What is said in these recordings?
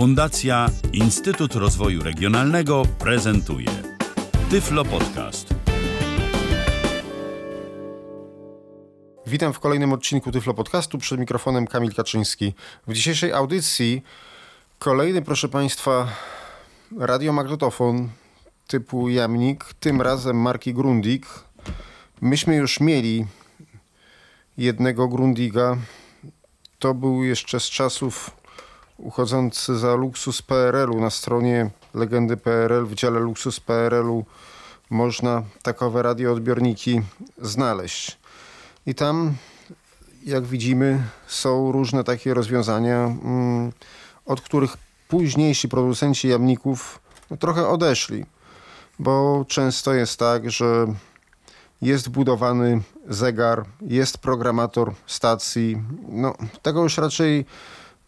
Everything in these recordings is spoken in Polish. Fundacja Instytut Rozwoju Regionalnego prezentuje Tyflo Podcast. Witam w kolejnym odcinku Tyflo Podcastu. Przed mikrofonem Kamil Kaczyński. W dzisiejszej audycji kolejny, proszę Państwa, radiomagnetofon typu Jamnik, tym razem marki Grundig. Myśmy już mieli jednego Grundiga. To był jeszcze z czasów uchodzący za Luxus PRL-u. Na stronie Legendy PRL w dziale Luxus PRL-u można takowe radioodbiorniki znaleźć. I tam, jak widzimy, są różne takie rozwiązania, od których późniejsi producenci jamników trochę odeszli, bo często jest tak, że jest budowany zegar, jest programator stacji. Tego już raczej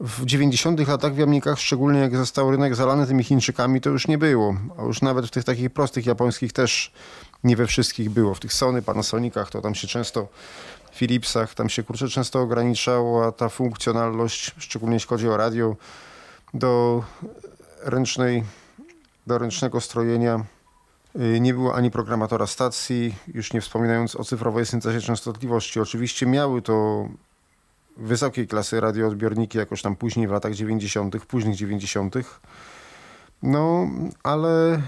w 90-tych latach w jamnikach, szczególnie jak został rynek zalany tymi Chińczykami, to już nie było. A już nawet w tych takich prostych japońskich też nie we wszystkich było. W tych Sony, Panasonicach, to tam się często, w Philipsach, tam się często ograniczała ta funkcjonalność, szczególnie jeśli chodzi o radio, do ręcznego strojenia. Nie było ani programatora stacji, już nie wspominając o cyfrowej syntezie częstotliwości. Oczywiście miały to wysokiej klasy radioodbiorniki jakoś tam później, w latach 90., późnych 90. Ale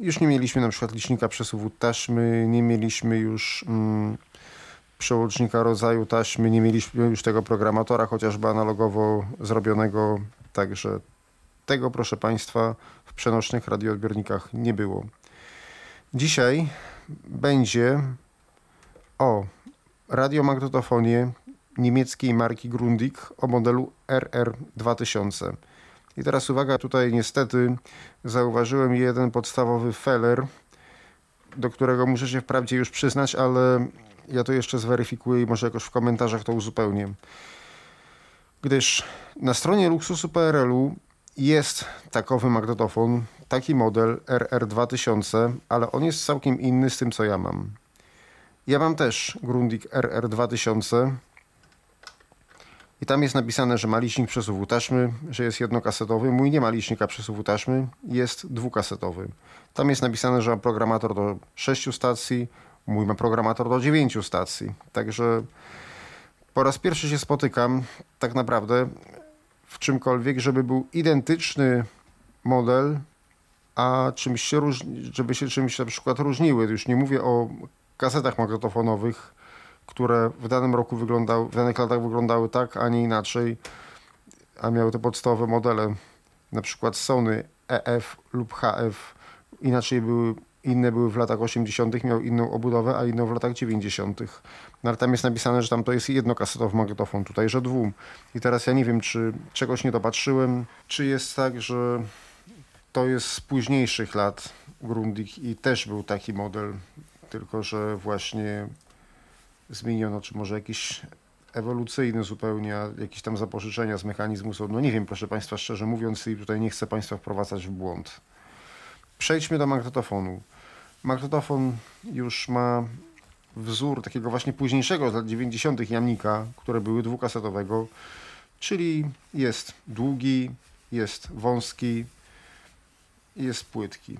już nie mieliśmy na przykład licznika przesuwu taśmy, nie mieliśmy już przełącznika rodzaju taśmy, nie mieliśmy już tego programatora, chociażby analogowo zrobionego, także tego, proszę Państwa, w przenośnych radioodbiornikach nie było. Dzisiaj będzie o radiomagnetofonie niemieckiej marki Grundig o modelu RR2000. I teraz uwaga, tutaj niestety zauważyłem jeden podstawowy feller, do którego muszę się wprawdzie już przyznać, ale ja to jeszcze zweryfikuję i może jakoś w komentarzach to uzupełnię. Gdyż na stronie Luxusu PRL-u jest takowy magnetofon, taki model RR2000, ale on jest całkiem inny z tym, co ja mam. Ja mam też Grundig RR2000 i tam jest napisane, że ma licznik przesuwu taśmy, że jest jednokasetowy. Mój nie ma licznika przesuwu taśmy, jest dwukasetowy. Tam jest napisane, że ma programator do 6 stacji, mój ma programator do 9 stacji. Także po raz pierwszy się spotykam tak naprawdę w czymkolwiek, żeby był identyczny model, a żeby się czymś na przykład różniły. Już nie mówię o kasetach magnetofonowych, które w danym roku wyglądały, w danych latach wyglądały tak, a nie inaczej, a miały te podstawowe modele, na przykład Sony EF lub HF, inne były w latach 80., miał inną obudowę, a inną w latach 90. Ale tam jest napisane, że tam to jest jednokasetowy magnetofon, tutaj, że dwu. I teraz ja nie wiem, czy czegoś nie dopatrzyłem, czy jest tak, że to jest z późniejszych lat Grundig i też był taki model, tylko że właśnie zmieniono, czy może jakiś ewolucyjny zupełnie, jakieś tam zapożyczenia z mechanizmu są. Nie wiem, proszę Państwa, szczerze mówiąc, i tutaj nie chcę Państwa wprowadzać w błąd. Przejdźmy do magnetofonu. Magnetofon już ma wzór takiego właśnie późniejszego z lat 90. jamnika, które były dwukasetowego, czyli jest długi, jest wąski, jest płytki.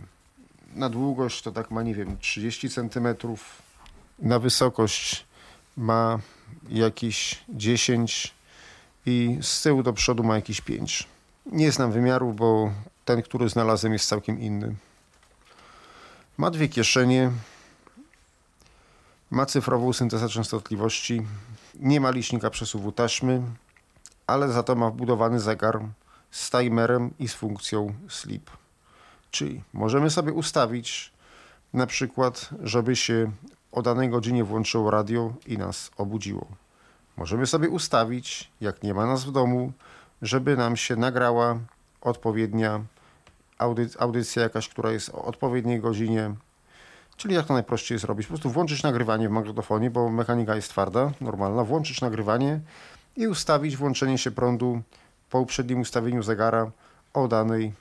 Na długość to tak ma, 30 cm, na wysokość ma jakieś 10 i z tyłu do przodu ma jakieś 5. Nie znam wymiaru, bo ten, który znalazłem, jest całkiem inny. Ma 2 kieszenie, ma cyfrową syntezę częstotliwości, nie ma licznika przesuwu taśmy, ale za to ma wbudowany zegar z timerem i z funkcją sleep. Czyli możemy sobie ustawić na przykład, żeby się o danej godzinie włączyło radio i nas obudziło. Możemy sobie ustawić, jak nie ma nas w domu, żeby nam się nagrała odpowiednia audycja jakaś, która jest o odpowiedniej godzinie, czyli jak to najprościej zrobić. Po prostu włączyć nagrywanie w magnetofonie, bo mechanika jest twarda, normalna, włączyć nagrywanie i ustawić włączenie się prądu po uprzednim ustawieniu zegara o danej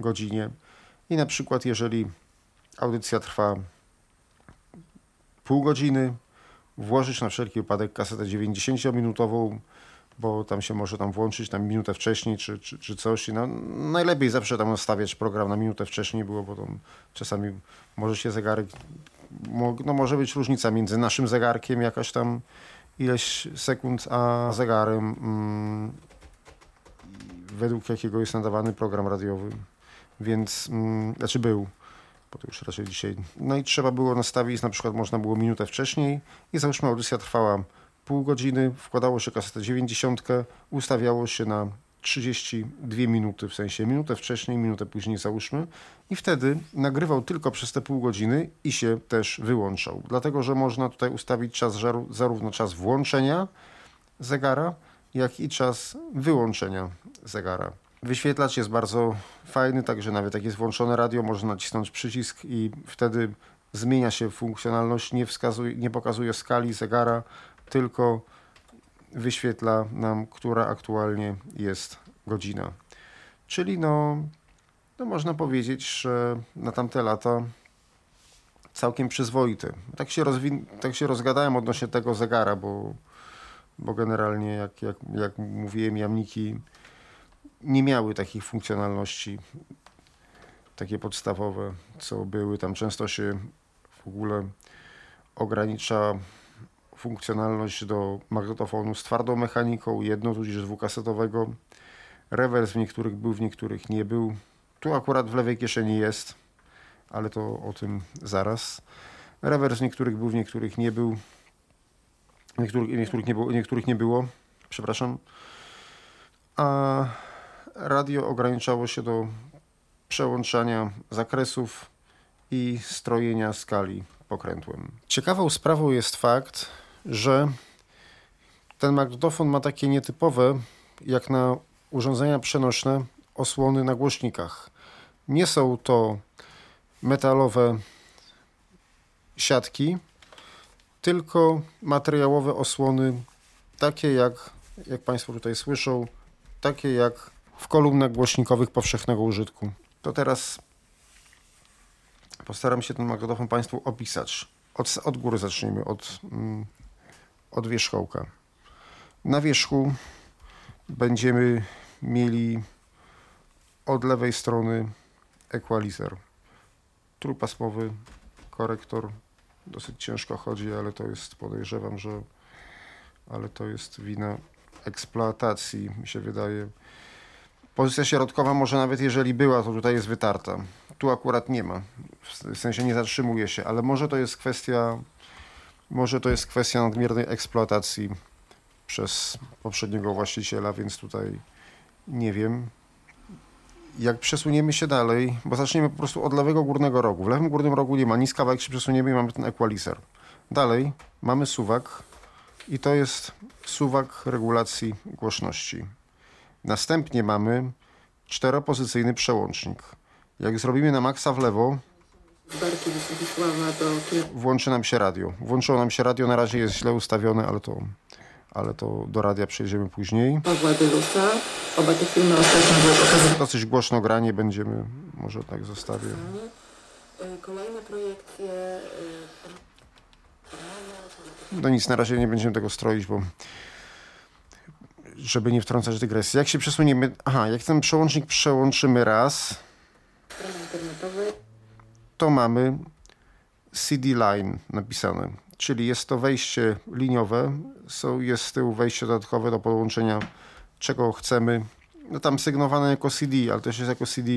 godzinie. I na przykład jeżeli audycja trwa pół godziny, włożyć na wszelki wypadek kasetę 90-minutową, bo tam się może tam włączyć tam minutę wcześniej czy coś. I no, najlepiej zawsze tam stawiać program na minutę wcześniej było, bo tam czasami może się zegarek, no może być różnica między naszym zegarkiem jakaś tam ileś sekund, a zegarem według jakiego jest nadawany program radiowy, więc, znaczy był, bo to już raczej dzisiaj. No i trzeba było nastawić, na przykład można było minutę wcześniej i załóżmy audycja trwała pół godziny, wkładało się kasetę 90, ustawiało się na 32 minuty, w sensie minutę wcześniej, minutę później załóżmy i wtedy nagrywał tylko przez te pół godziny i się też wyłączał, dlatego że można tutaj ustawić czas, zarówno czas włączenia zegara, jak i czas wyłączenia zegara. Wyświetlacz jest bardzo fajny, także nawet jak jest włączone radio, można nacisnąć przycisk i wtedy zmienia się funkcjonalność, nie pokazuje skali zegara, tylko wyświetla nam, która aktualnie jest godzina. Czyli no można powiedzieć, że na tamte lata całkiem przyzwoity. Tak się rozgadałem odnośnie tego zegara, bo generalnie jak mówiłem, jamniki nie miały takich funkcjonalności, takie podstawowe, co były. Tam często się w ogóle ogranicza funkcjonalność do magnetofonu z twardą mechaniką, jedno tudzież dwukasetowego. Rewers w niektórych był, w niektórych nie był. Tu akurat w lewej kieszeni jest, ale to o tym zaraz. Rewers w niektórych był, w niektórych nie był. Niektórych nie było, przepraszam. A radio ograniczało się do przełączania zakresów i strojenia skali pokrętłem. Ciekawą sprawą jest fakt, że ten magnetofon ma takie nietypowe, jak na urządzenia przenośne, osłony na głośnikach. Nie są to metalowe siatki, tylko materiałowe osłony, takie jak Państwo tutaj słyszą, takie jak w kolumnach głośnikowych powszechnego użytku. To teraz postaram się ten magnetofon Państwu opisać. Od góry zacznijmy, od wierzchołka. Na wierzchu będziemy mieli od lewej strony equalizer, trójpasmowy korektor. Dosyć ciężko chodzi, ale to jest, podejrzewam, że ale to jest wina eksploatacji, mi się wydaje. Pozycja środkowa może nawet jeżeli była, to tutaj jest wytarta. Tu akurat nie ma, w sensie nie zatrzymuje się, ale może to jest kwestia nadmiernej eksploatacji przez poprzedniego właściciela, więc tutaj nie wiem. Jak przesuniemy się dalej, bo zaczniemy po prostu od lewego górnego rogu. W lewym górnym rogu nie ma nic, kawałek się przesuniemy i mamy ten equalizer. Dalej mamy suwak i to jest suwak regulacji głośności. Następnie mamy czteropozycyjny przełącznik. Jak zrobimy na maksa w lewo, włączy nam się radio. Włączyło nam się radio, na razie jest źle ustawione, ale to do radia przejdziemy później. Oba te filmy ostatnio było pokazane. Dosyć głośno granie będziemy, może tak zostawię. Kolejny projekt... No nic, na razie nie będziemy tego stroić, bo... żeby nie wtrącać dygresji. Jak się przesuniemy... Aha, jak ten przełącznik przełączymy raz... to mamy CD line napisane, czyli jest to wejście liniowe, jest z tyłu wejście dodatkowe do podłączenia czego chcemy. No tam sygnowane jako CD, ale też jest jako CD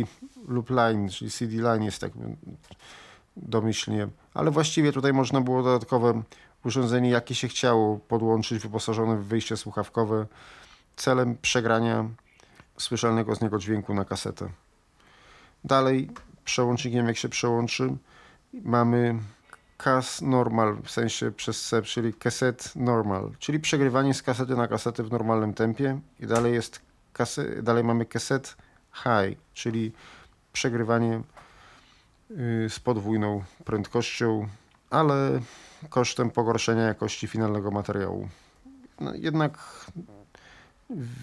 lub line, czyli CD line jest tak domyślnie. Ale właściwie tutaj można było dodatkowe urządzenie, jakie się chciało podłączyć, wyposażone w wyjście słuchawkowe celem przegrania słyszalnego z niego dźwięku na kasetę. Dalej przełącznikiem, jak się przełączy, mamy CAS normal, w sensie przez C, czyli cassette normal, czyli przegrywanie z kasety na kasetę w normalnym tempie i dalej jest dalej mamy cassette high, czyli przegrywanie z podwójną prędkością, ale kosztem pogorszenia jakości finalnego materiału. No, jednak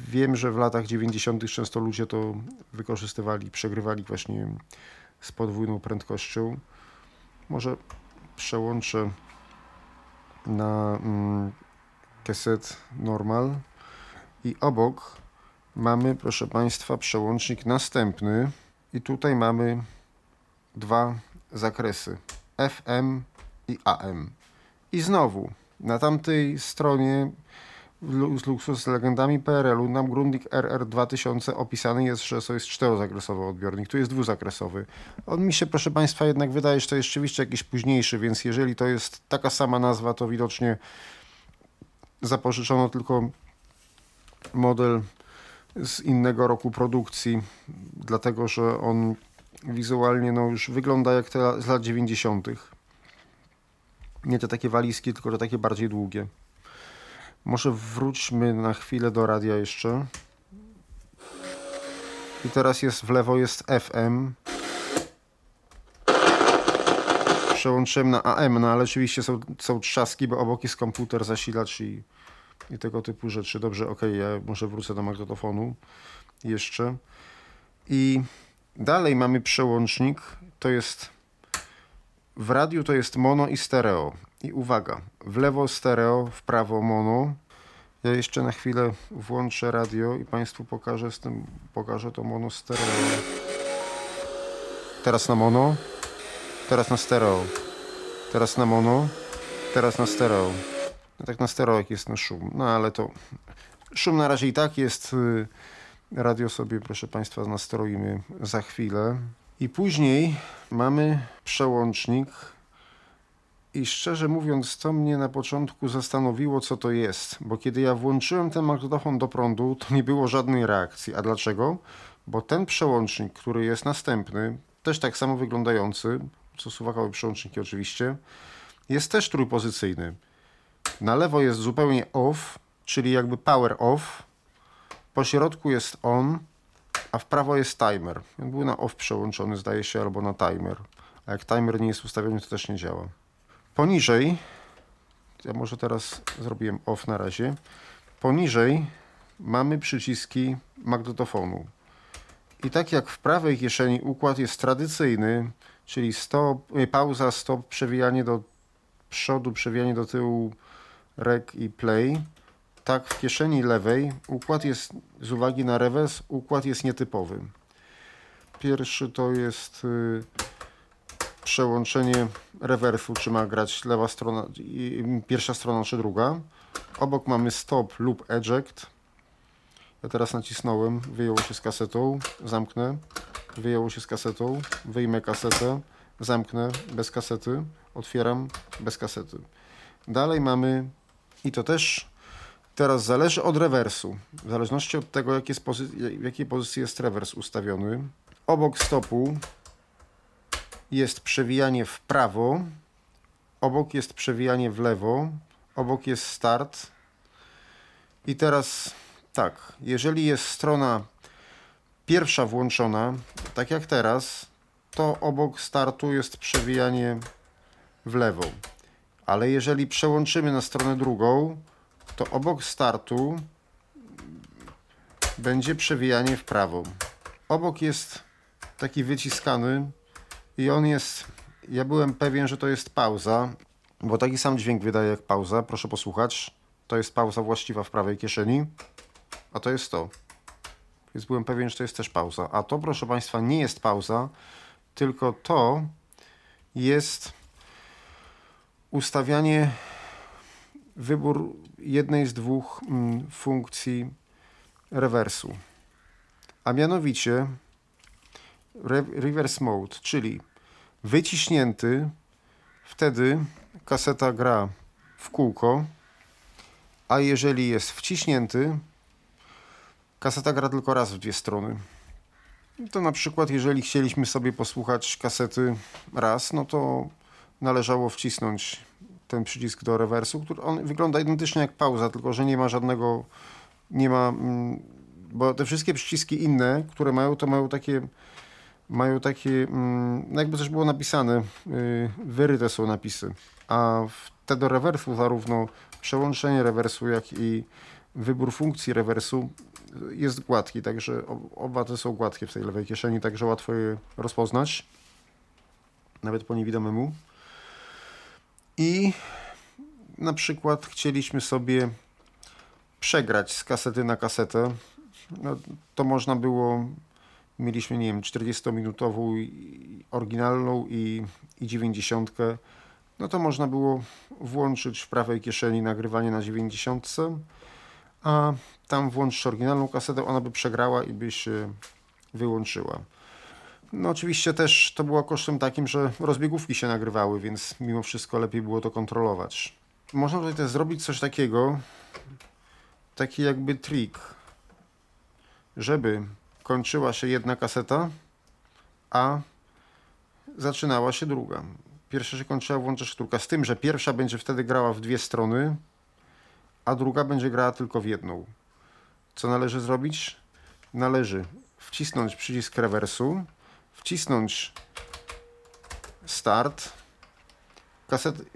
wiem, że w latach 90. często ludzie to wykorzystywali, przegrywali właśnie z podwójną prędkością. Może przełączę na cassette normal i obok mamy, proszę Państwa, przełącznik następny i tutaj mamy dwa zakresy, FM i AM. I znowu, na tamtej stronie Luxus z legendami PRL-u nam Grundig RR2000 opisany jest, że to jest czterozakresowy odbiornik, tu jest dwuzakresowy. On mi się, proszę Państwa, jednak wydaje, że to jest rzeczywiście jakiś późniejszy, więc jeżeli to jest taka sama nazwa, to widocznie zapożyczono tylko model z innego roku produkcji, dlatego że on wizualnie już wygląda jak te z lat 90. Nie te takie walizki, tylko te takie bardziej długie. Może wróćmy na chwilę do radia jeszcze. I teraz jest w lewo jest FM. Przełączyłem na AM, ale oczywiście są trzaski, bo obok jest komputer, zasilacz i tego typu rzeczy. Dobrze, okej, ja może wrócę do magnetofonu jeszcze. I dalej mamy przełącznik. To jest w radiu, to jest mono i stereo. I uwaga, w lewo stereo, w prawo mono. Ja jeszcze na chwilę włączę radio i Państwu pokażę z tym, pokażę to mono stereo. Teraz na mono, teraz na stereo, teraz na mono, teraz na stereo. No tak na stereo jak jest szum, ale to szum na razie i tak jest. Radio sobie, proszę Państwa, nastroimy za chwilę. I później mamy przełącznik. I szczerze mówiąc, to mnie na początku zastanowiło, co to jest, bo kiedy ja włączyłem ten magnetofon do prądu, to nie było żadnej reakcji. A dlaczego? Bo ten przełącznik, który jest następny, też tak samo wyglądający, co suwakowe przełączniki oczywiście, jest też trójpozycyjny. Na lewo jest zupełnie off, czyli jakby power off, po środku jest on, a w prawo jest timer. On był na off przełączony, zdaje się, albo na timer. A jak timer nie jest ustawiony, to też nie działa. Poniżej, ja może teraz zrobiłem off na razie, poniżej mamy przyciski magnetofonu. I tak jak w prawej kieszeni układ jest tradycyjny, czyli pauza, stop, przewijanie do przodu, przewijanie do tyłu, rec i play, tak w kieszeni lewej układ jest, z uwagi na rewers, układ jest nietypowy. Pierwszy to jest przełączenie rewersu, czy ma grać lewa strona, pierwsza strona, czy druga. Obok mamy stop lub eject. Ja teraz nacisnąłem, wyjęło się z kasetą, zamknę, wyjęło się z kasetą, wyjmę kasetę, zamknę, bez kasety, otwieram, bez kasety. Dalej mamy, i to też teraz zależy od rewersu, w zależności od tego, w jakiej pozycji jest rewers ustawiony. Obok stopu jest przewijanie w prawo, obok jest przewijanie w lewo, obok jest start. I teraz tak, jeżeli jest strona pierwsza włączona, tak jak teraz, to obok startu jest przewijanie w lewo. Ale jeżeli przełączymy na stronę drugą, to obok startu będzie przewijanie w prawo. Obok jest taki wyciskany i on jest, ja byłem pewien, że to jest pauza, bo taki sam dźwięk wydaje jak pauza, proszę posłuchać. To jest pauza właściwa w prawej kieszeni, a to jest to. Więc byłem pewien, że to jest też pauza, a to, proszę Państwa, nie jest pauza, tylko to jest ustawianie, wybór jednej z dwóch funkcji rewersu, a mianowicie reverse mode, czyli wyciśnięty, wtedy kaseta gra w kółko, a jeżeli jest wciśnięty, kaseta gra tylko raz w dwie strony. To na przykład jeżeli chcieliśmy sobie posłuchać kasety raz, no to należało wcisnąć ten przycisk do rewersu, który on wygląda identycznie jak pauza, tylko że nie ma żadnego, bo te wszystkie przyciski inne, które mają, to mają takie, jakby coś było napisane, wyryte są napisy, a te do rewersu zarówno przełączenie rewersu, jak i wybór funkcji rewersu jest gładki, także oba te są gładkie w tej lewej kieszeni, także łatwo je rozpoznać, nawet po niewidomemu. I na przykład chcieliśmy sobie przegrać z kasety na kasetę. No, to można było, mieliśmy, nie wiem, 40-minutową oryginalną i 90. No to można było włączyć w prawej kieszeni nagrywanie na 90, a tam włączyć oryginalną kasetę, ona by przegrała i by się wyłączyła. No oczywiście też to było kosztem takim, że rozbiegówki się nagrywały, więc mimo wszystko lepiej było to kontrolować. Można tutaj też zrobić coś takiego, taki jakby trik, żeby kończyła się jedna kaseta, a zaczynała się druga. Pierwsza się kończyła, włącza się druga, z tym, że pierwsza będzie wtedy grała w dwie strony, a druga będzie grała tylko w jedną. Co należy zrobić? Należy wcisnąć przycisk rewersu, wcisnąć start,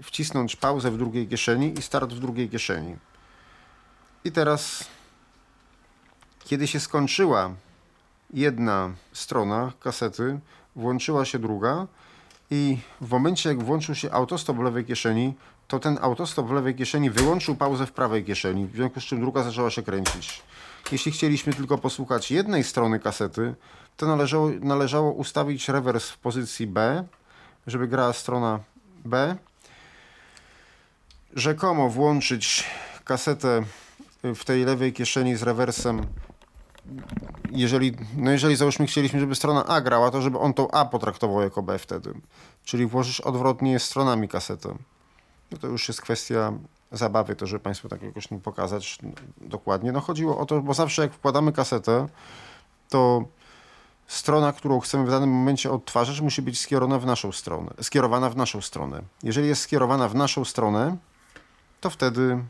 wcisnąć pauzę w drugiej kieszeni i start w drugiej kieszeni. I teraz, kiedy się skończyła jedna strona kasety, włączyła się druga i w momencie, jak włączył się autostop w lewej kieszeni, to ten autostop w lewej kieszeni wyłączył pauzę w prawej kieszeni, w związku z czym druga zaczęła się kręcić. Jeśli chcieliśmy tylko posłuchać jednej strony kasety, to należało ustawić rewers w pozycji B, żeby grała strona B. Rzekomo włączyć kasetę w tej lewej kieszeni z rewersem. Jeżeli załóżmy chcieliśmy, żeby strona A grała, to żeby on tą A potraktował jako B wtedy. Czyli włożysz odwrotnie stronami kasetę. No to już jest kwestia zabawy, to żeby Państwu tak jakoś nie pokazać dokładnie. No chodziło o to, bo zawsze jak wkładamy kasetę, to strona, którą chcemy w danym momencie odtwarzać, musi być skierowana w naszą stronę. Jeżeli jest skierowana w naszą stronę, to wtedy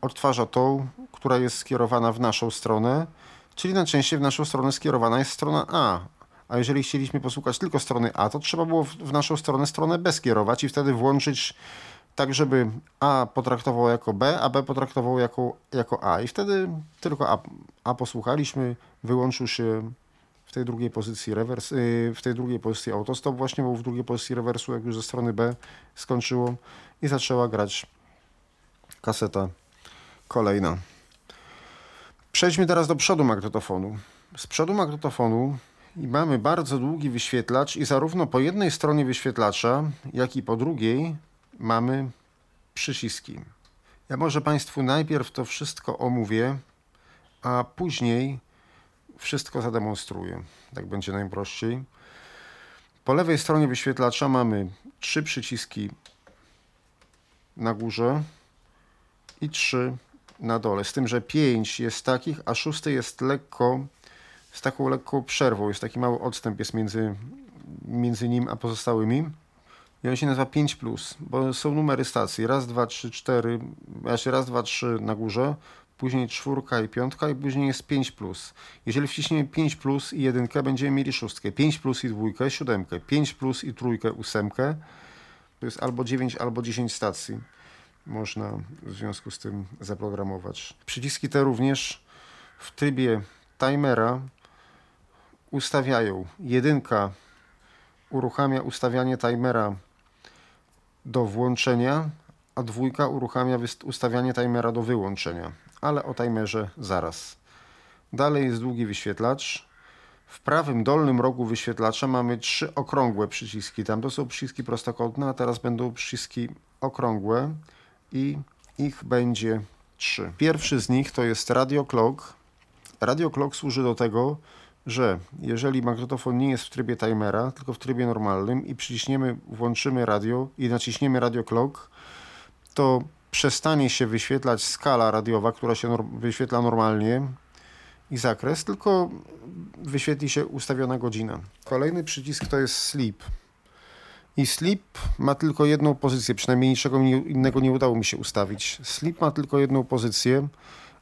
odtwarza tą, która jest skierowana w naszą stronę, czyli najczęściej w naszą stronę skierowana jest strona A. A jeżeli chcieliśmy posłuchać tylko strony A, to trzeba było w naszą stronę B skierować i wtedy włączyć tak, żeby A potraktował jako B, a B potraktował jako A. I wtedy tylko A posłuchaliśmy, wyłączył się w tej drugiej pozycji rewers, w tej drugiej pozycji autostop właśnie, bo w drugiej pozycji rewersu, jak już ze strony B skończyło i zaczęła grać kaseta kolejna. Przejdźmy teraz do przodu magnetofonu. Z przodu magnetofonu mamy bardzo długi wyświetlacz i zarówno po jednej stronie wyświetlacza, jak i po drugiej mamy przyciski. Ja może Państwu najpierw to wszystko omówię, a później wszystko zademonstruję. Tak będzie najprościej. Po lewej stronie wyświetlacza mamy 3 przyciski na górze i 3 na dole. Z tym, że 5 jest takich, a 6 jest z taką lekką przerwą. Jest taki mały odstęp jest między nim a pozostałymi. I on się nazywa 5+, bo są numery stacji. 1, 2, 3 na górze, później 4 i 5 i później jest 5+. Jeżeli wciśniemy 5+ i 1, będziemy mieli 6, 5+ i 2, 7, 5+ i 3, 8. To jest albo 9, albo 10 stacji. Można w związku z tym zaprogramować. Przyciski te również w trybie timera ustawiają. 1 uruchamia ustawianie timera do włączenia, a 2 uruchamia ustawianie timera do wyłączenia, ale o timerze zaraz. Dalej jest długi wyświetlacz. W prawym dolnym rogu wyświetlacza mamy 3 okrągłe przyciski. Tam to są przyciski prostokątne, a teraz będą przyciski okrągłe. I ich będzie 3. Pierwszy z nich to jest radio clock. Radio clock służy do tego, że jeżeli magnetofon nie jest w trybie timera, tylko w trybie normalnym i włączymy radio i naciśniemy radio clock, to przestanie się wyświetlać skala radiowa, która się wyświetla normalnie i zakres, tylko wyświetli się ustawiona godzina. Kolejny przycisk to jest sleep. I sleep ma tylko jedną pozycję, przynajmniej niczego innego nie udało mi się ustawić. Sleep ma tylko jedną pozycję,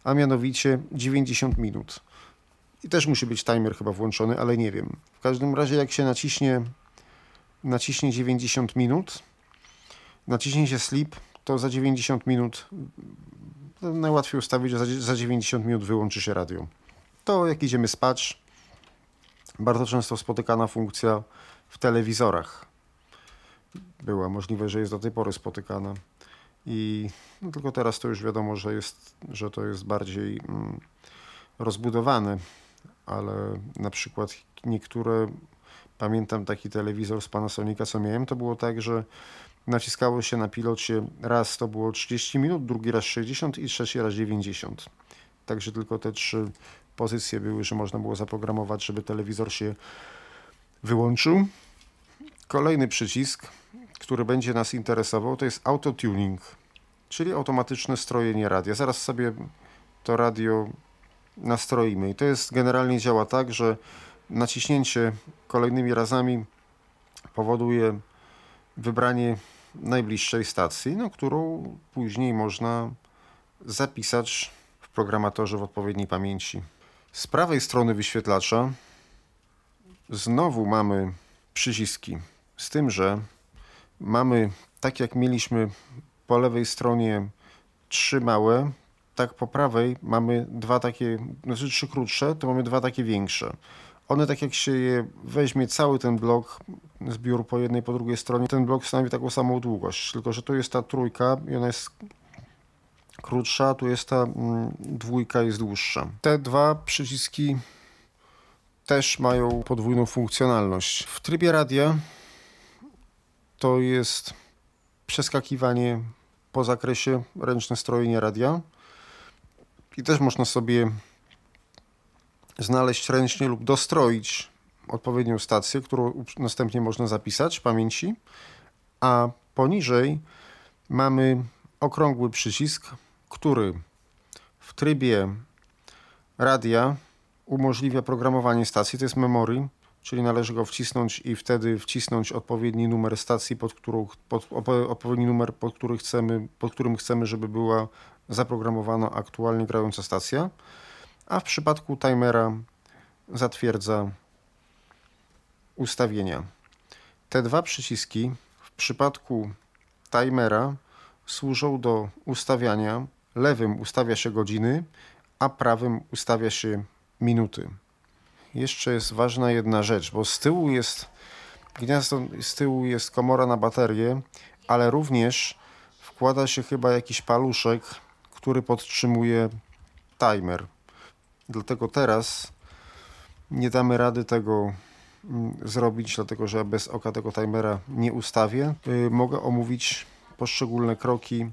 a mianowicie 90 minut. I też musi być timer chyba włączony, ale nie wiem. W każdym razie jak się naciśnie 90 minut, naciśnie się sleep, to za 90 minut, najłatwiej ustawić, że za 90 minut wyłączy się radio. To jak idziemy spać, bardzo często spotykana funkcja w telewizorach. Była możliwe, że jest do tej pory spotykana. i no, tylko teraz to już wiadomo, że to jest bardziej rozbudowane, ale na przykład niektóre, pamiętam taki telewizor z Panasonica, co miałem, to było tak, że naciskało się na pilocie raz to było 30 minut, drugi raz 60 i trzeci raz 90. Także tylko te trzy pozycje były, że można było zaprogramować, żeby telewizor się wyłączył. Kolejny przycisk, który będzie nas interesował, to jest autotuning, czyli automatyczne strojenie radia. Zaraz sobie to radio nastroimy. I to jest generalnie działa tak, że naciśnięcie kolejnymi razami powoduje wybranie najbliższej stacji, no, którą później można zapisać w programatorze w odpowiedniej pamięci. Z prawej strony wyświetlacza znowu mamy przyciski, z tym, że mamy, tak jak mieliśmy po lewej stronie trzy małe, tak po prawej mamy dwa takie, znaczy trzy krótsze, to mamy dwa takie większe. One tak jak się je weźmie cały ten blok, zbiór po jednej, po drugiej stronie, ten blok stanowi taką samą długość, tylko że tu jest ta trójka i ona jest krótsza, tu jest ta dwójka jest dłuższa. Te dwa przyciski też mają podwójną funkcjonalność. W trybie radia to jest przeskakiwanie po zakresie, ręczne strojenie radia i też można sobie znaleźć ręcznie lub dostroić odpowiednią stację, którą następnie można zapisać w pamięci, a poniżej mamy okrągły przycisk, który w trybie radia umożliwia programowanie stacji, to jest memory, czyli należy go wcisnąć i wtedy wcisnąć odpowiedni numer stacji, pod którym chcemy, żeby była zaprogramowana aktualnie grająca stacja, a w przypadku timera zatwierdza ustawienia. Te dwa przyciski w przypadku timera służą do ustawiania, lewym ustawia się godziny, a prawym ustawia się minuty. Jeszcze jest ważna jedna rzecz, bo z tyłu jest gniazdo, z tyłu jest komora na baterię, ale również wkłada się chyba jakiś paluszek, który podtrzymuje timer. Dlatego teraz nie damy rady tego zrobić, dlatego że ja bez oka tego timera nie ustawię. Mogę omówić poszczególne kroki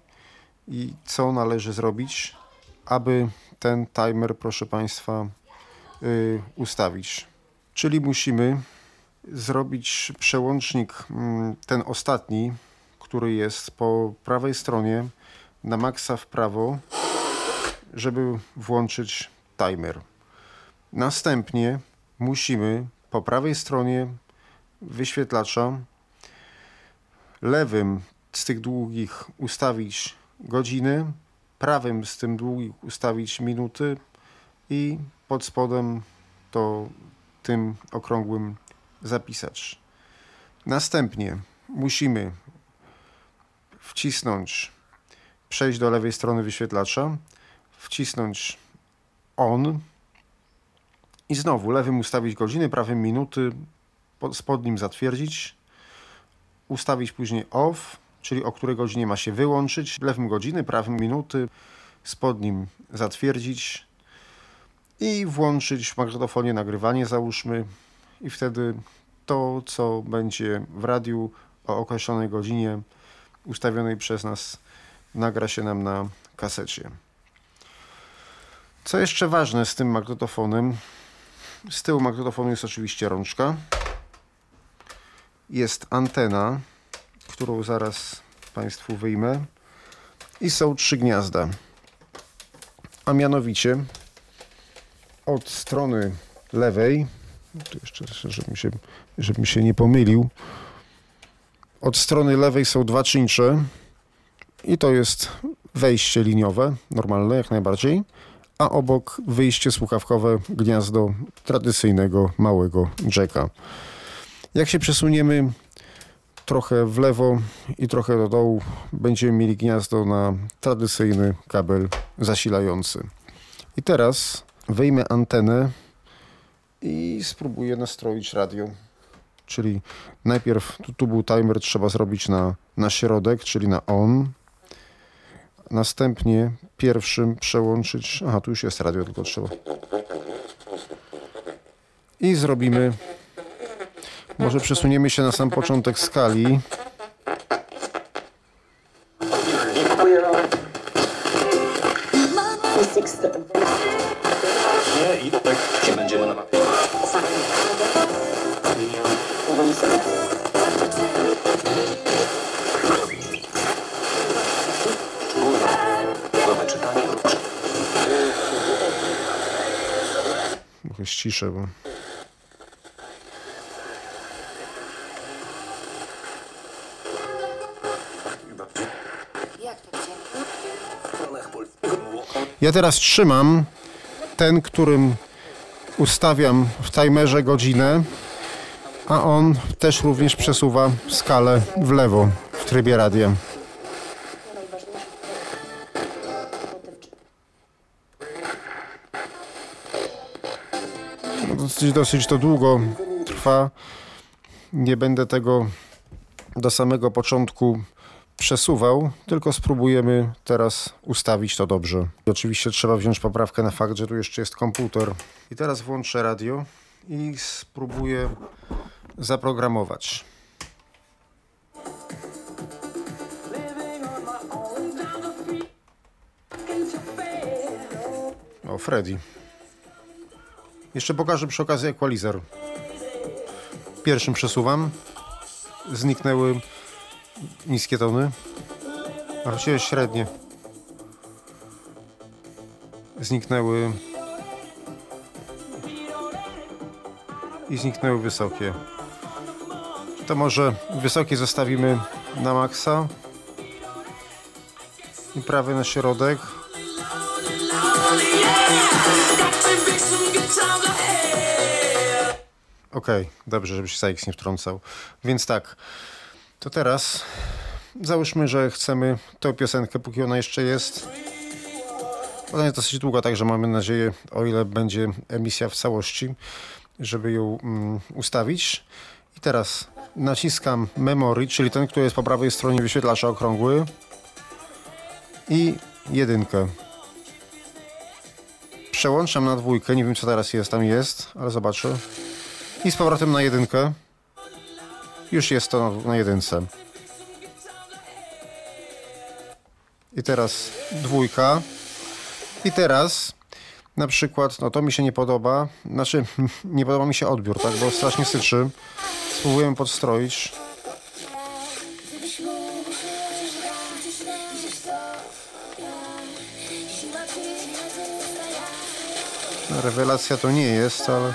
i co należy zrobić, aby ten timer, proszę Państwa, ustawić. Czyli musimy zrobić przełącznik, ten ostatni, który jest po prawej stronie, na maksa w prawo, żeby włączyć timer. Następnie musimy po prawej stronie wyświetlacza lewym z tych długich ustawić godziny, prawym z tym długich ustawić minuty i pod spodem to tym okrągłym zapisać. Następnie musimy wcisnąć, przejść do lewej strony wyświetlacza, wcisnąć on i znowu lewym ustawić godziny, prawym minuty, pod nim zatwierdzić, ustawić później off, czyli o której godzinie ma się wyłączyć, lewym godziny, prawym minuty, spod nim zatwierdzić i włączyć w magnetofonie nagrywanie, załóżmy, i wtedy to, co będzie w radiu o określonej godzinie ustawionej przez nas, nagra się nam na kasecie. Co jeszcze ważne z tym magnetofonem? Z tyłu magnetofonu jest oczywiście rączka, jest antena, którą zaraz Państwu wyjmę, i są trzy gniazda, a mianowicie od strony lewej, tu jeszcze żebym się nie pomylił, od strony lewej są dwa czyncze i to jest wejście liniowe, normalne jak najbardziej, a obok wyjście słuchawkowe, gniazdo tradycyjnego małego jacka. Jak się przesuniemy trochę w lewo i trochę do dołu, będziemy mieli gniazdo na tradycyjny kabel zasilający. I teraz wyjmę antenę i spróbuję nastroić radio. Czyli najpierw tu był timer, trzeba zrobić na środek, czyli na on. Następnie pierwszym przełączyć... Aha, tu już jest radio, tylko trzeba... I zrobimy... Może przesuniemy się na sam początek skali. Trochę ściszę, bo... Ja teraz trzymam ten, którym ustawiam w timerze godzinę, a on też również przesuwa skalę w lewo w trybie radia. Dosyć to długo trwa. Nie będę tego do samego początku przesuwał, tylko spróbujemy teraz ustawić to dobrze. I oczywiście trzeba wziąć poprawkę na fakt, że tu jeszcze jest komputer. I teraz włączę radio i spróbuję zaprogramować. O, Freddy. Jeszcze pokażę przy okazji equalizer. Pierwszym przesuwam. Zniknęły niskie tony, a właściwie średnie. Zniknęły i zniknęły wysokie. To może wysokie zostawimy na maksa i prawy na środek. Okej, dobrze, żeby się ZX nie wtrącał. Więc tak. To teraz załóżmy, że chcemy tę piosenkę, póki ona jeszcze jest. Ona jest dosyć długa, także mamy nadzieję, o ile będzie emisja w całości, żeby ją ustawić. I teraz naciskam memory, czyli ten, który jest po prawej stronie wyświetlacza okrągły. I 1. Przełączam na 2, nie wiem co teraz jest, tam jest, ale zobaczę. I z powrotem na 1. Już jest to na 1. I teraz 2. I teraz na przykład, no to mi się nie podoba, znaczy nie podoba mi się odbiór, tak, bo strasznie syczy. Spróbujemy podstroić. Rewelacja to nie jest, ale...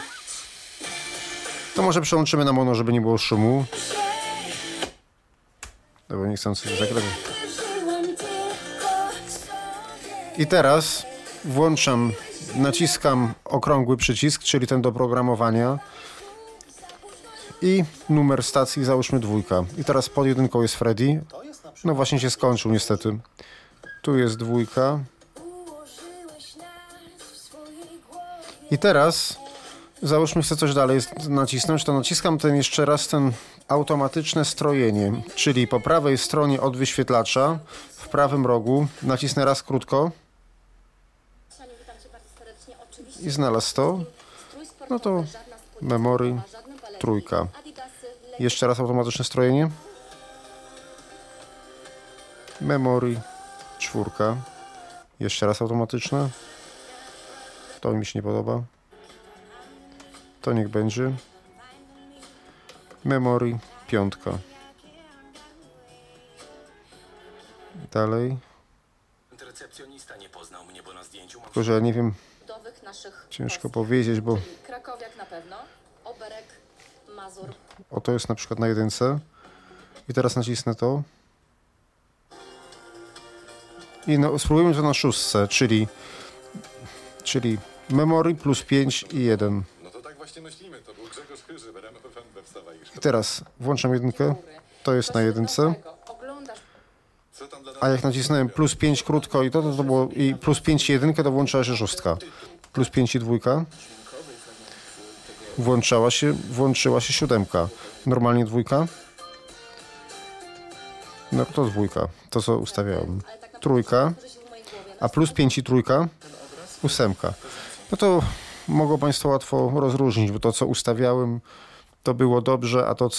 To może przełączymy na mono, żeby nie było szumu. Dobra, nie chcę coś zagrać. I teraz włączam, naciskam okrągły przycisk, czyli ten do programowania. I numer stacji, załóżmy 2. I teraz pod 1 jest Freddy. No właśnie się skończył niestety. Tu jest 2. I teraz... Załóżmy, chcę coś dalej nacisnąć, to naciskam ten jeszcze raz, ten automatyczne strojenie, czyli po prawej stronie od wyświetlacza, w prawym rogu, nacisnę raz krótko i znalazł to, no to memory 3. Jeszcze raz automatyczne strojenie, memory 4, jeszcze raz automatyczne, to mi się nie podoba. To niech będzie. Memory 5. Dalej. Tylko, że ja nie wiem. Ciężko powiedzieć, bo... O, to jest na przykład na 1. I teraz nacisnę to. I no, spróbujmy to na 6, czyli memory plus 5 i 1. I teraz włączam 1, to jest na 1. A jak nacisnąłem plus 5 krótko i to było i plus 5 i 1, to włączała się 6. Plus 5 i 2. Włączyła się 7. Normalnie 2. No to 2. To co ustawiałem. trójka, a plus 5 i trójka, ósemka. No to mogą Państwo łatwo rozróżnić, bo to, co ustawiałem, to było dobrze, a to,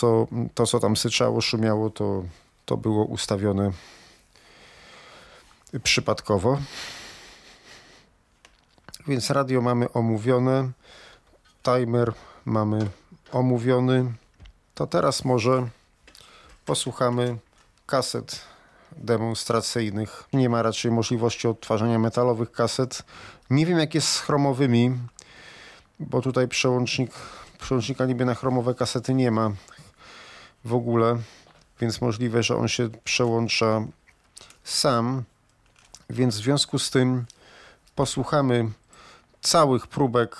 co tam syczało, szumiało, to było ustawione przypadkowo. Więc radio mamy omówione, timer mamy omówiony. To teraz może posłuchamy kaset demonstracyjnych. Nie ma raczej możliwości odtwarzania metalowych kaset. Nie wiem, jak jest z chromowymi, bo tutaj przełącznika niby na chromowe kasety nie ma w ogóle, więc możliwe, że on się przełącza sam. Więc w związku z tym posłuchamy całych próbek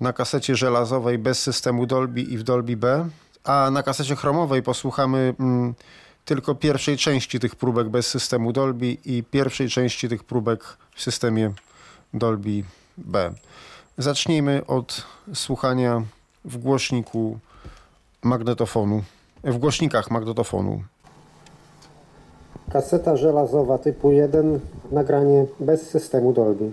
na kasecie żelazowej bez systemu Dolby i w Dolby B, a na kasecie chromowej posłuchamy tylko pierwszej części tych próbek bez systemu Dolby i pierwszej części tych próbek w systemie Dolby B. Zacznijmy od słuchania w głośniku magnetofonu, w głośnikach magnetofonu. Kaseta żelazowa typu 1, nagranie bez systemu Dolby.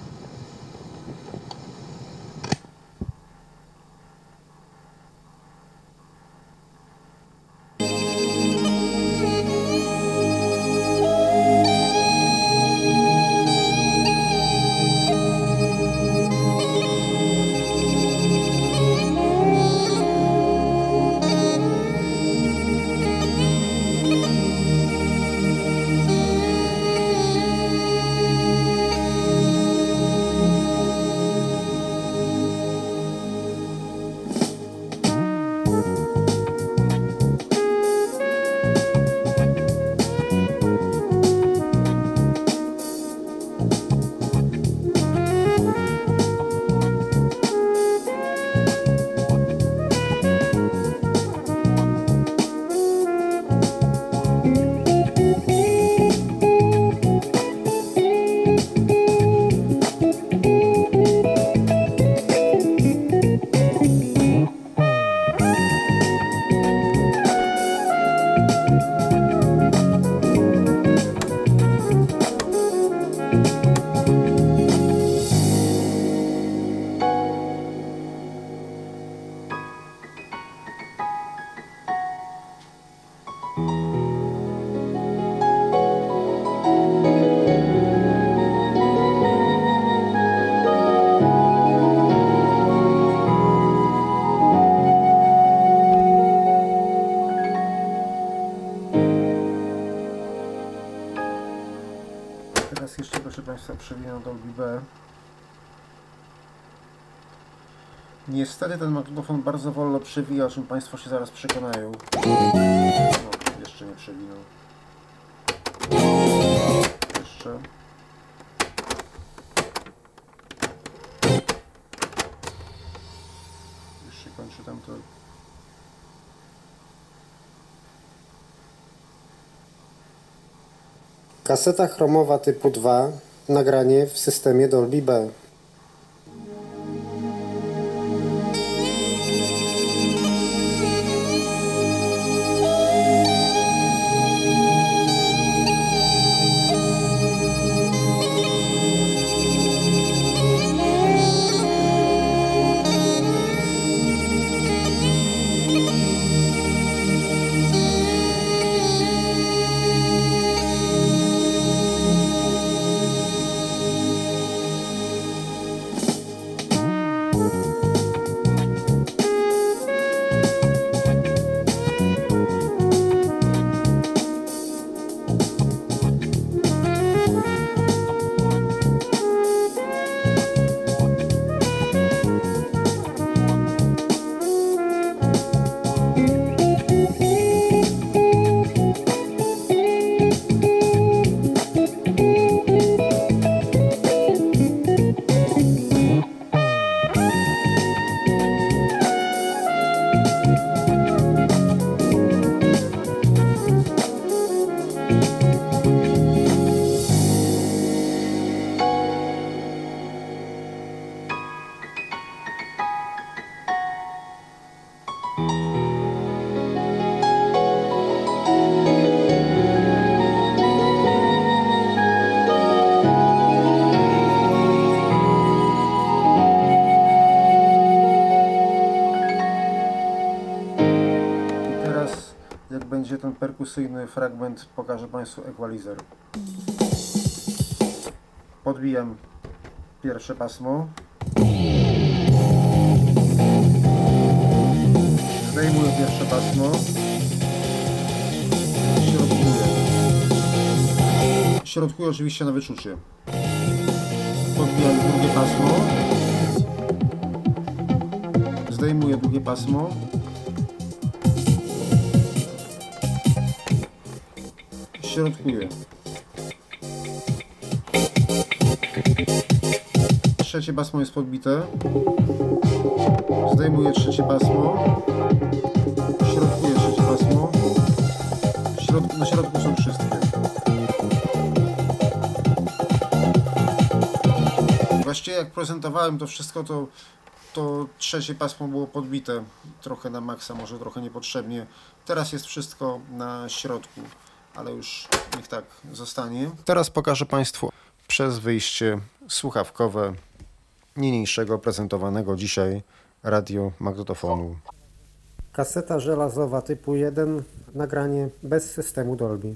Teraz jeszcze, proszę Państwa, przewijam Dolby B. Niestety ten mikrofon bardzo wolno przewija, o czym Państwo się zaraz przekonają. No, jeszcze nie przewinął. Jeszcze. Już się kończy tamto. Kaseta chromowa typu 2, nagranie w systemie Dolby B. Ten perkusyjny fragment pokażę Państwu equalizer. Podbijam pierwsze pasmo. Zdejmuję pierwsze pasmo. Środkuję. Środkuję oczywiście na wyczucie. Podbijam drugie pasmo. Zdejmuję drugie pasmo. Środkuję. Trzecie pasmo jest podbite. Zdejmuję trzecie pasmo. Środkuję trzecie pasmo. Na środku są wszystkie. Właściwie jak prezentowałem to wszystko, to trzecie pasmo było podbite. Trochę na maksa, może trochę niepotrzebnie. Teraz jest wszystko na środku. ale już niech tak zostanie. Teraz pokażę Państwu przez wyjście słuchawkowe niniejszego prezentowanego dzisiaj radiomagnetofonu. Kaseta żelazowa typu 1, nagranie bez systemu Dolby.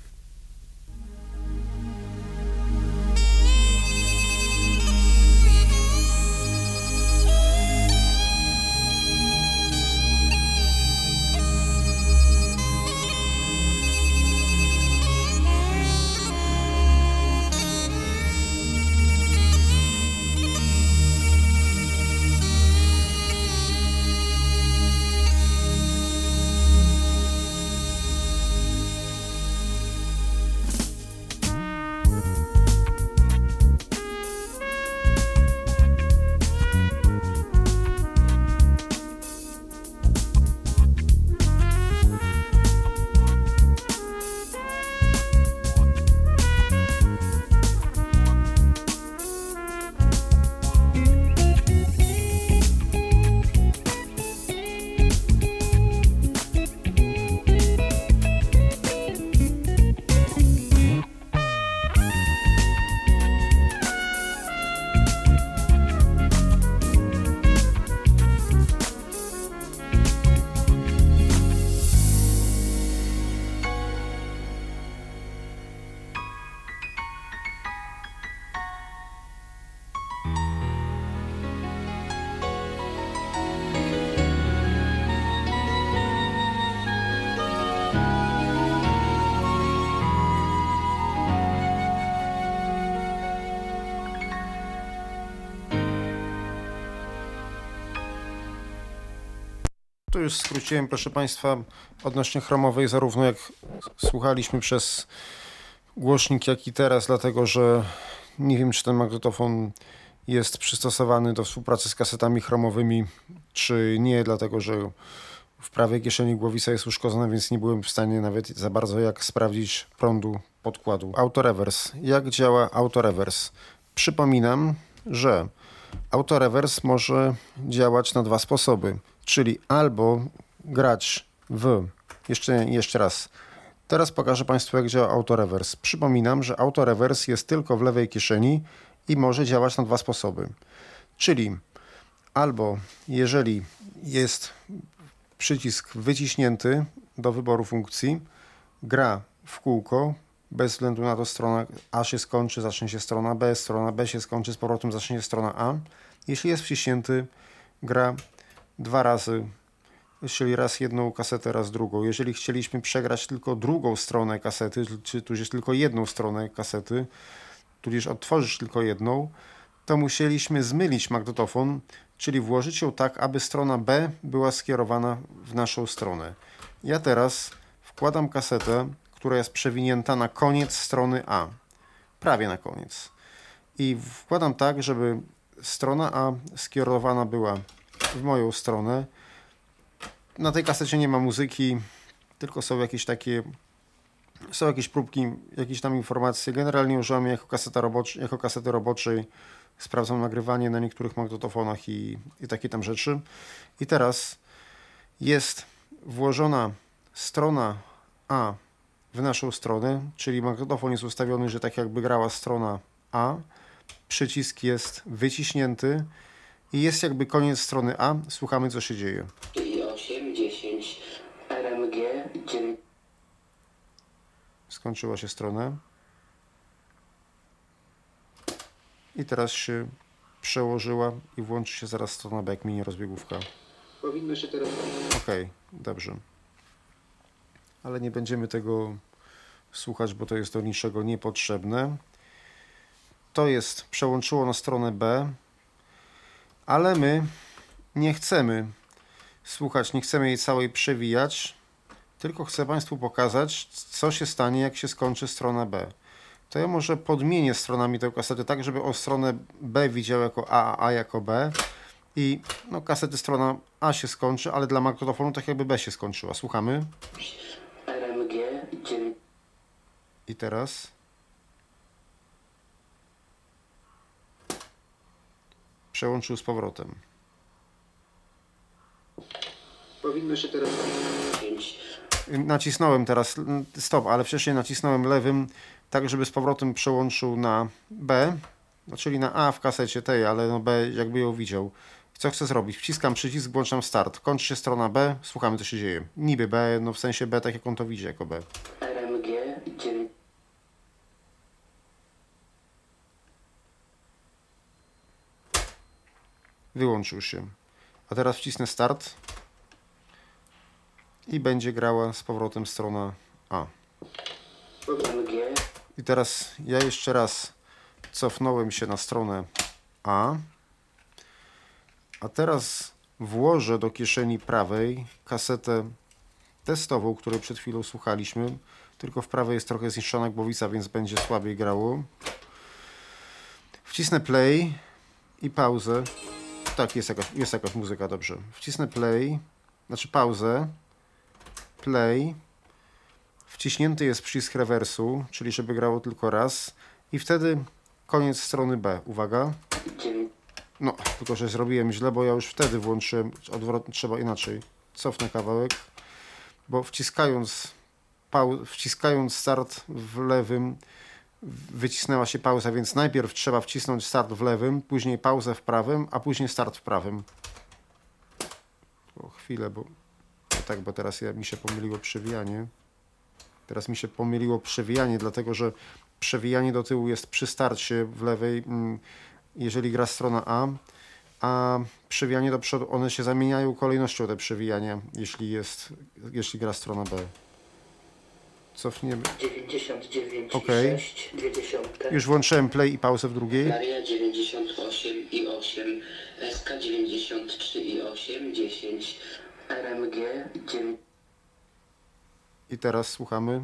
Tu już skróciłem, proszę Państwa, odnośnie chromowej, zarówno jak słuchaliśmy przez głośnik, jak i teraz, dlatego że nie wiem, czy ten magnetofon jest przystosowany do współpracy z kasetami chromowymi, czy nie, dlatego że w prawej kieszeni głowica jest uszkodzona, więc nie byłem w stanie nawet za bardzo jak sprawdzić prądu podkładu. Autorewers. Jak działa autorewers? Przypominam, że autorewers może działać na dwa sposoby. Czyli albo grać w... Jeszcze raz. Teraz pokażę Państwu, jak działa autorewers. Przypominam, że autorewers jest tylko w lewej kieszeni i może działać na dwa sposoby. Czyli albo jeżeli jest przycisk wyciśnięty do wyboru funkcji, gra w kółko, bez względu na to strona A się skończy, zacznie się strona B się skończy, z powrotem zacznie się strona A. Jeśli jest wciśnięty, gra dwa razy, czyli raz jedną kasetę, raz drugą. Jeżeli chcieliśmy przegrać tylko drugą stronę kasety, czy tudzież tylko jedną stronę kasety, tudzież odtworzyć tylko jedną, to musieliśmy zmylić magnetofon, czyli włożyć ją tak, aby strona B była skierowana w naszą stronę. Ja teraz wkładam kasetę, która jest przewinięta na koniec strony A, prawie na koniec. I wkładam tak, żeby strona A skierowana była w moją stronę. Na tej kasecie nie ma muzyki, tylko są jakieś próbki, jakieś tam informacje. Generalnie używam je jako kasety roboczej. Sprawdzam nagrywanie na niektórych magnetofonach i takie tam rzeczy. I teraz jest włożona strona A w naszą stronę, czyli magnetofon jest ustawiony, że tak jakby grała strona A. Przycisk jest wyciśnięty i jest jakby koniec strony A. Słuchamy, co się dzieje. I 8, 10, RMG, 9. Skończyła się strona. I teraz się przełożyła i włączy się zaraz strona B, jak mini rozbiegówka. Powinno się teraz... Okej, dobrze. Ale nie będziemy tego słuchać, bo to jest do niczego niepotrzebne. To jest, przełączyło na stronę B, ale my nie chcemy słuchać, nie chcemy jej całej przewijać, tylko chcę Państwu pokazać, co się stanie, jak się skończy strona B. To ja może podmienię stronami tę kasetę tak, żeby on stronę B widział jako A jako B i no kasety strona A się skończy, ale dla magnetofonu tak jakby B się skończyła. Słuchamy. RMG. I teraz? Przełączył z powrotem. Powinno się teraz... Nacisnąłem teraz stop, ale wcześniej nacisnąłem lewym, tak żeby z powrotem przełączył na B, czyli na A w kasecie tej, ale no B jakby ją widział. Co chcę zrobić? Wciskam przycisk, włączam start. Kończy się strona B, słuchamy, co się dzieje. Niby B, no w sensie B, tak jak on to widzi jako B. RMG. Wyłączył się. A teraz wcisnę start. I będzie grała z powrotem strona A. I teraz ja jeszcze raz cofnąłem się na stronę A. A teraz włożę do kieszeni prawej kasetę testową, której przed chwilą słuchaliśmy. Tylko w prawej jest trochę zniszczona głowica, więc będzie słabiej grało. Wcisnę play i pauzę. Tak, jest jakaś muzyka, dobrze. Wcisnę play, znaczy pauzę. Play, wciśnięty jest przycisk rewersu, czyli żeby grało tylko raz i wtedy koniec strony B. Uwaga. No, tylko że zrobiłem źle, bo ja już wtedy włączyłem, odwrotnie trzeba inaczej. Cofnę kawałek, bo wciskając start w lewym wycisnęła się pauza, więc najpierw trzeba wcisnąć start w lewym, później pauzę w prawym, a później start w prawym. O chwilę, bo teraz mi się pomyliło przewijanie. Teraz mi się pomyliło przewijanie, dlatego że przewijanie do tyłu jest przy starcie w lewej, jeżeli gra strona a przewijanie do przodu, one się zamieniają kolejnością te przewijania, jeśli gra strona B. Cofniemy. 99, okay. 6, już włączyłem play i pauzę w drugiej. Maria 98 i 8, SK 93 i 8, 10. RMG. I teraz słuchamy.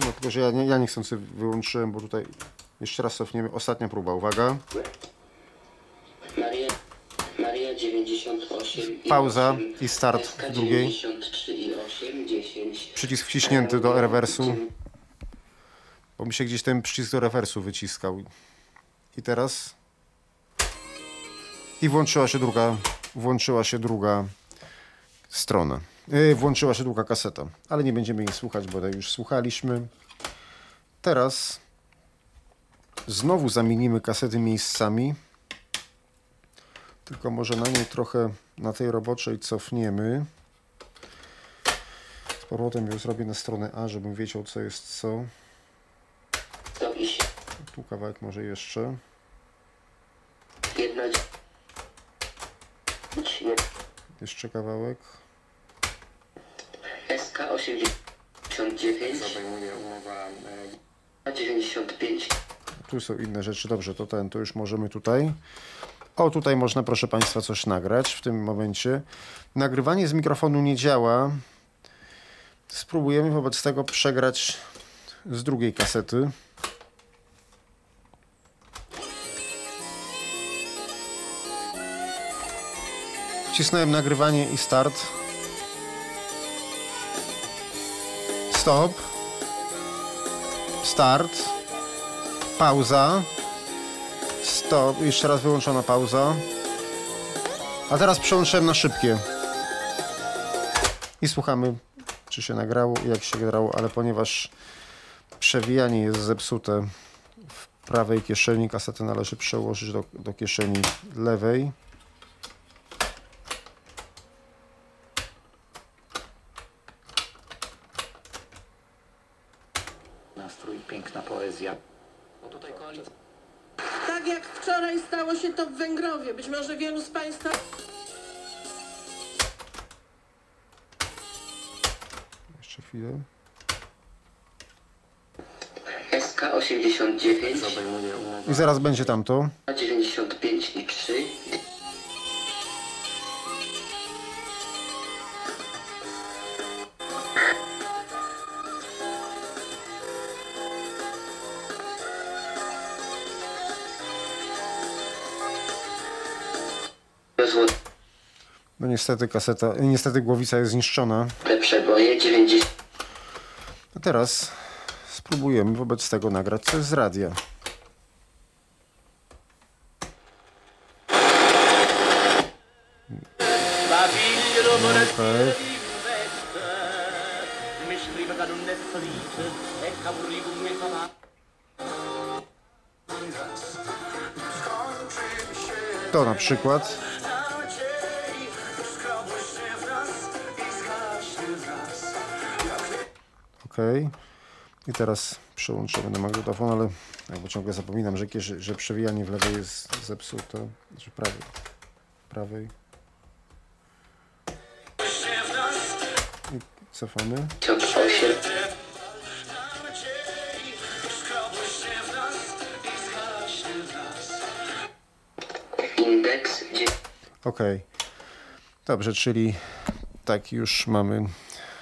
No tylko, że ja niechcący wyłączyłem, bo tutaj jeszcze raz cofniemy. Ostatnia próba, uwaga. Maria 98. Pauza i start w drugiej. Przycisk wciśnięty do rewersu. Bo mi się gdzieś ten przycisk do rewersu wyciskał. I teraz? I włączyła się druga strona. Włączyła się druga kaseta, ale nie będziemy jej słuchać, bo tej już słuchaliśmy. Teraz znowu zamienimy kasety miejscami. Tylko może na niej trochę, na tej roboczej cofniemy. Z powrotem ją zrobię na stronę A, żebym wiedział, co jest co. Tu kawałek może jeszcze. Jeszcze kawałek. SK 89. Obejmuje umowa 95. Tu są inne rzeczy. Dobrze, to już możemy tutaj. O, tutaj można, proszę Państwa, coś nagrać w tym momencie. Nagrywanie z mikrofonu nie działa. Spróbujemy wobec tego przegrać z drugiej kasety. Wcisnąłem nagrywanie i start. Stop. Start. Pauza. Stop. Jeszcze raz wyłączona pauza. A teraz przełączyłem na szybkie. I słuchamy, czy się nagrało i jak się grało, ale ponieważ przewijanie jest zepsute w prawej kieszeni, kasetę należy przełożyć do kieszeni lewej. Nastrój, piękna poezja. O, tutaj koalicja. Tak jak wczoraj stało się to w Węgrowie. Być może wielu z Państwa... Jeszcze chwilę. SK-89. I zaraz będzie tamto. 95 i 3. No niestety kaseta, niestety głowica jest zniszczona. Przeboje 90. A teraz spróbujemy wobec tego nagrać coś z radia. Okay. To na przykład. Okay. I teraz przełączymy na magnetofon, ale jakby ciągle zapominam, że przewijanie w lewej jest zepsute, znaczy prawej. I cofamy. Okej. Dobrze, czyli tak już mamy...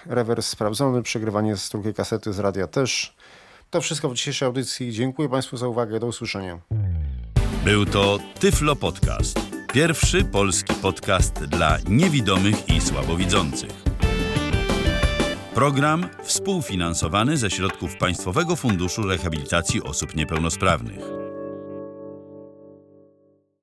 Rewers sprawdzony, przegrywanie z drugiej kasety, z radia też. To wszystko w dzisiejszej audycji. Dziękuję Państwu za uwagę. Do usłyszenia. Był to Tyflo Podcast. Pierwszy polski podcast dla niewidomych i słabowidzących. Program współfinansowany ze środków Państwowego Funduszu Rehabilitacji Osób Niepełnosprawnych.